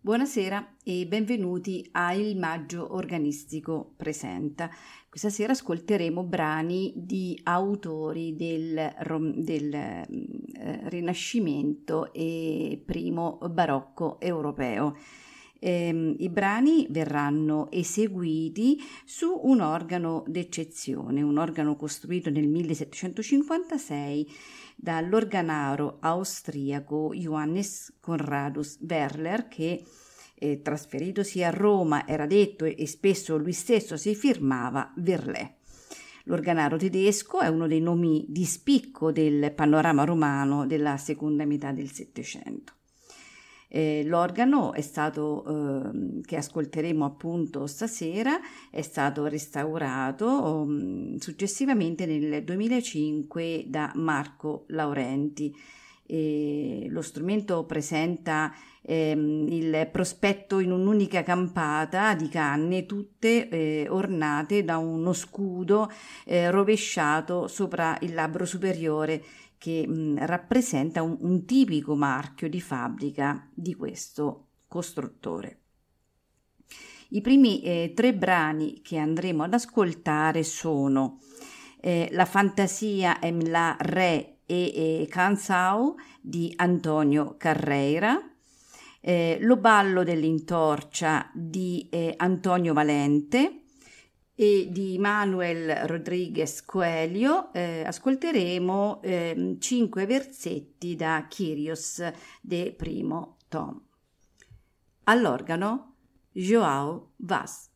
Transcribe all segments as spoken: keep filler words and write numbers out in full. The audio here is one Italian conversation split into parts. Buonasera e benvenuti a Il Maggio Organistico presenta. Questa sera ascolteremo brani di autori del, del eh, Rinascimento e primo barocco europeo. Eh, i brani verranno eseguiti su un organo d'eccezione, un organo costruito nel millesettecentocinquantasei dall'organaro austriaco Johannes Conradus Werler, che eh, trasferitosi a Roma era detto e, e spesso lui stesso si firmava Verlè. L'organaro tedesco è uno dei nomi di spicco del panorama romano della seconda metà del Settecento. Eh, l'organo è stato eh, che ascolteremo appunto stasera è stato restaurato um, successivamente nel duemilacinque da Marco Laurenti. Eh, lo strumento presenta ehm, il prospetto in un'unica campata di canne, tutte eh, ornate da uno scudo eh, rovesciato sopra il labbro superiore, che mh, rappresenta un, un tipico marchio di fabbrica di questo costruttore. I primi eh, tre brani che andremo ad ascoltare sono eh, La Fantasia em Lá-Ré e, e Canzao di Antonio Carreira, eh, Lo ballo dell'intorcia di eh, Antonio Valente, e di Manuel Rodrigues Coelho eh, ascolteremo eh, cinque versetti da Kirios de Primo Tom. All'organo João Vaz.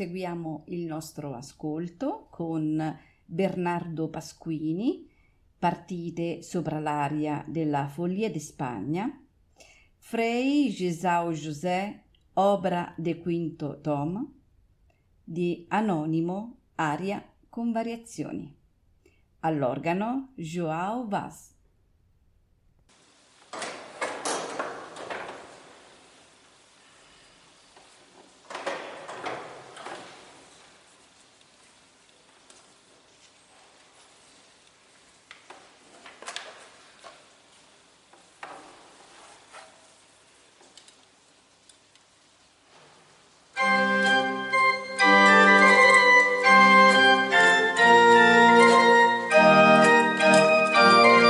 proseguiamo il nostro ascolto con Bernardo Pasquini, Partite sopra l'aria della folia da Spagna, Frei D. de São José, Obra de Quinto Tom, di Anonimo, aria con variazioni. All'organo João Vaz.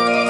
Thank you.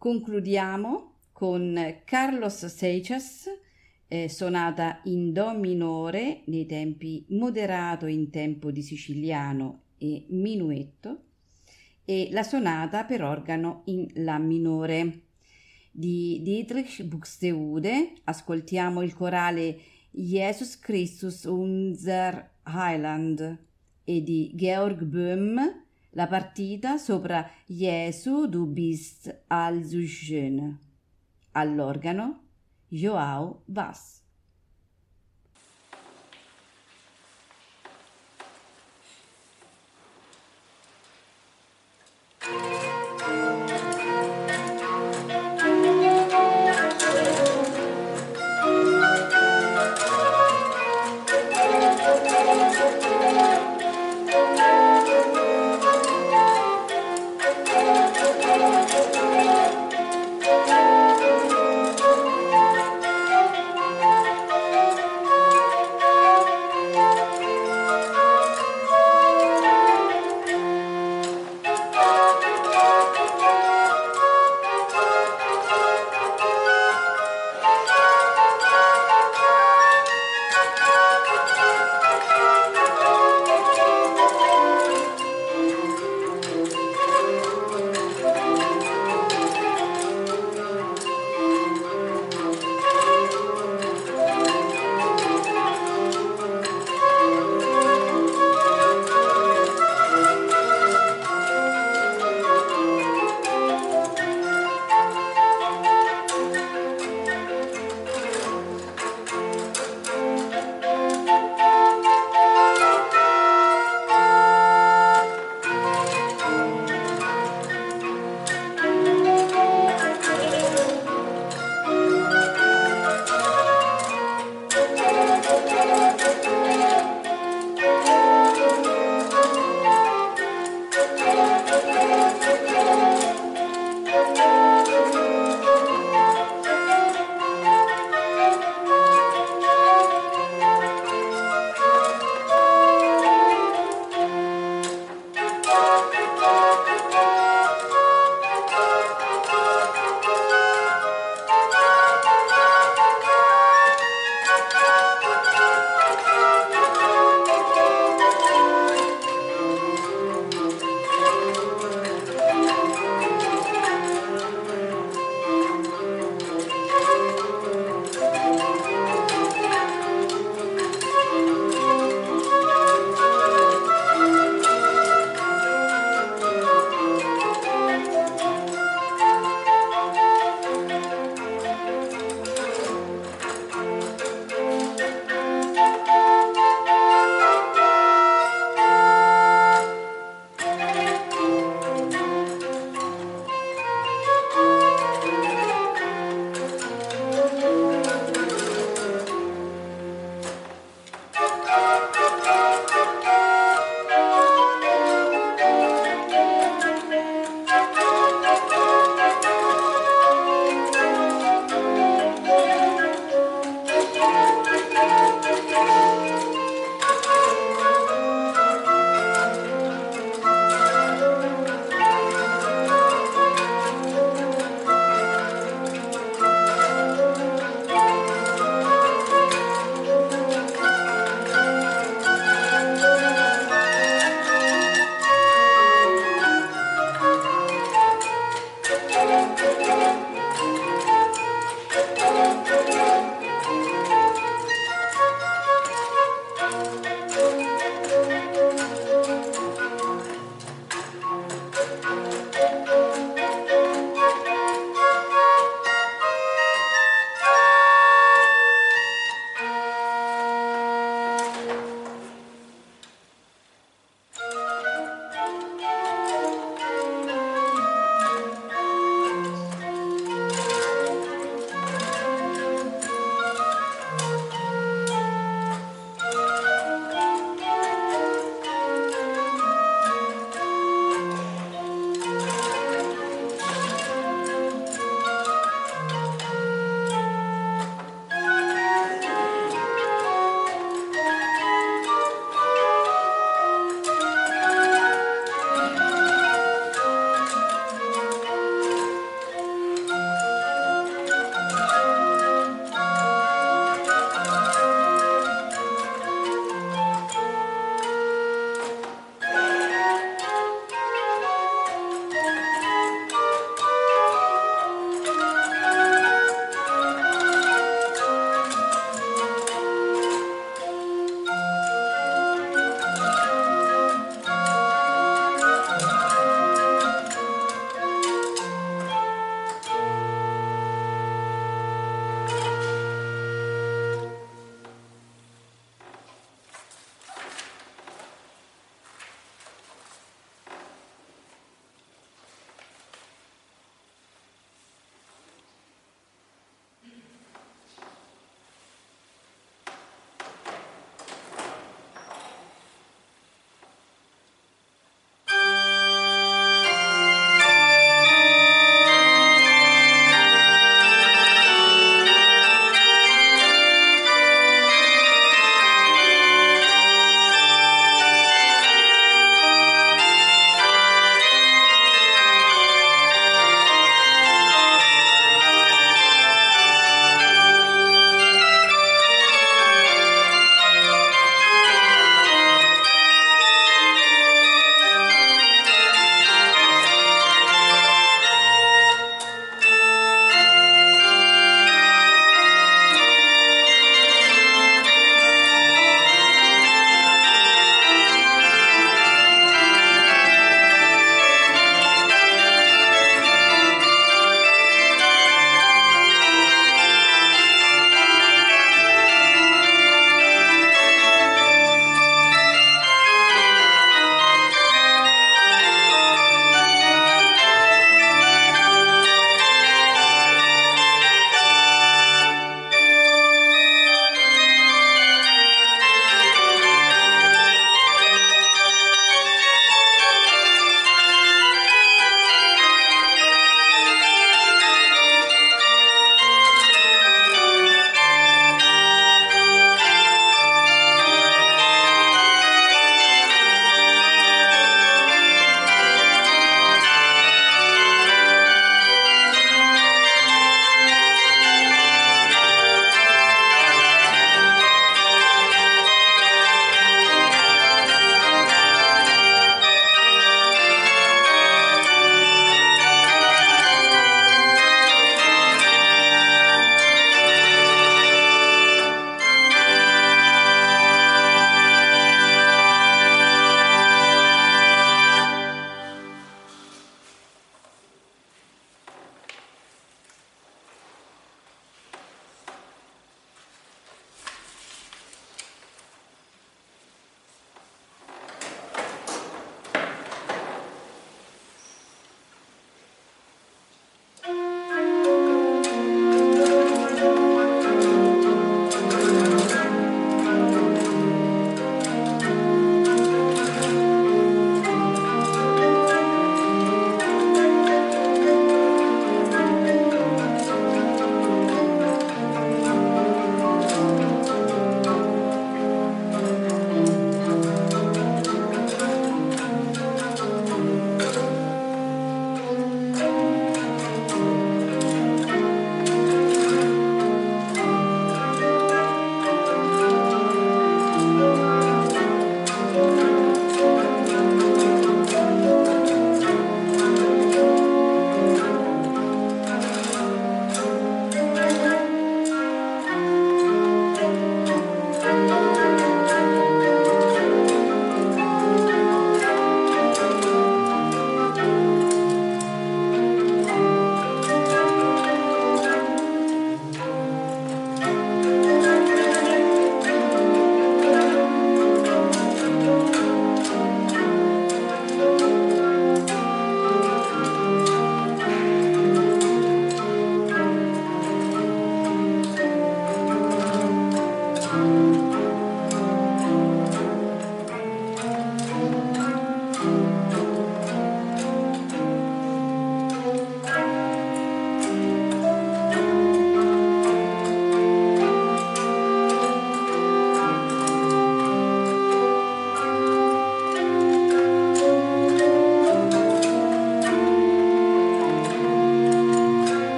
Concludiamo con Carlos Seixas, eh, sonata in Do minore nei tempi moderato in tempo di siciliano e minuetto, e la sonata per organo in La minore di Dietrich Buxtehude. Ascoltiamo il corale Jesus Christus, unser Heiland e di Georg Böhm la partita sopra Jesu du bist allzu schöne, all'organo João Vaz.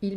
Il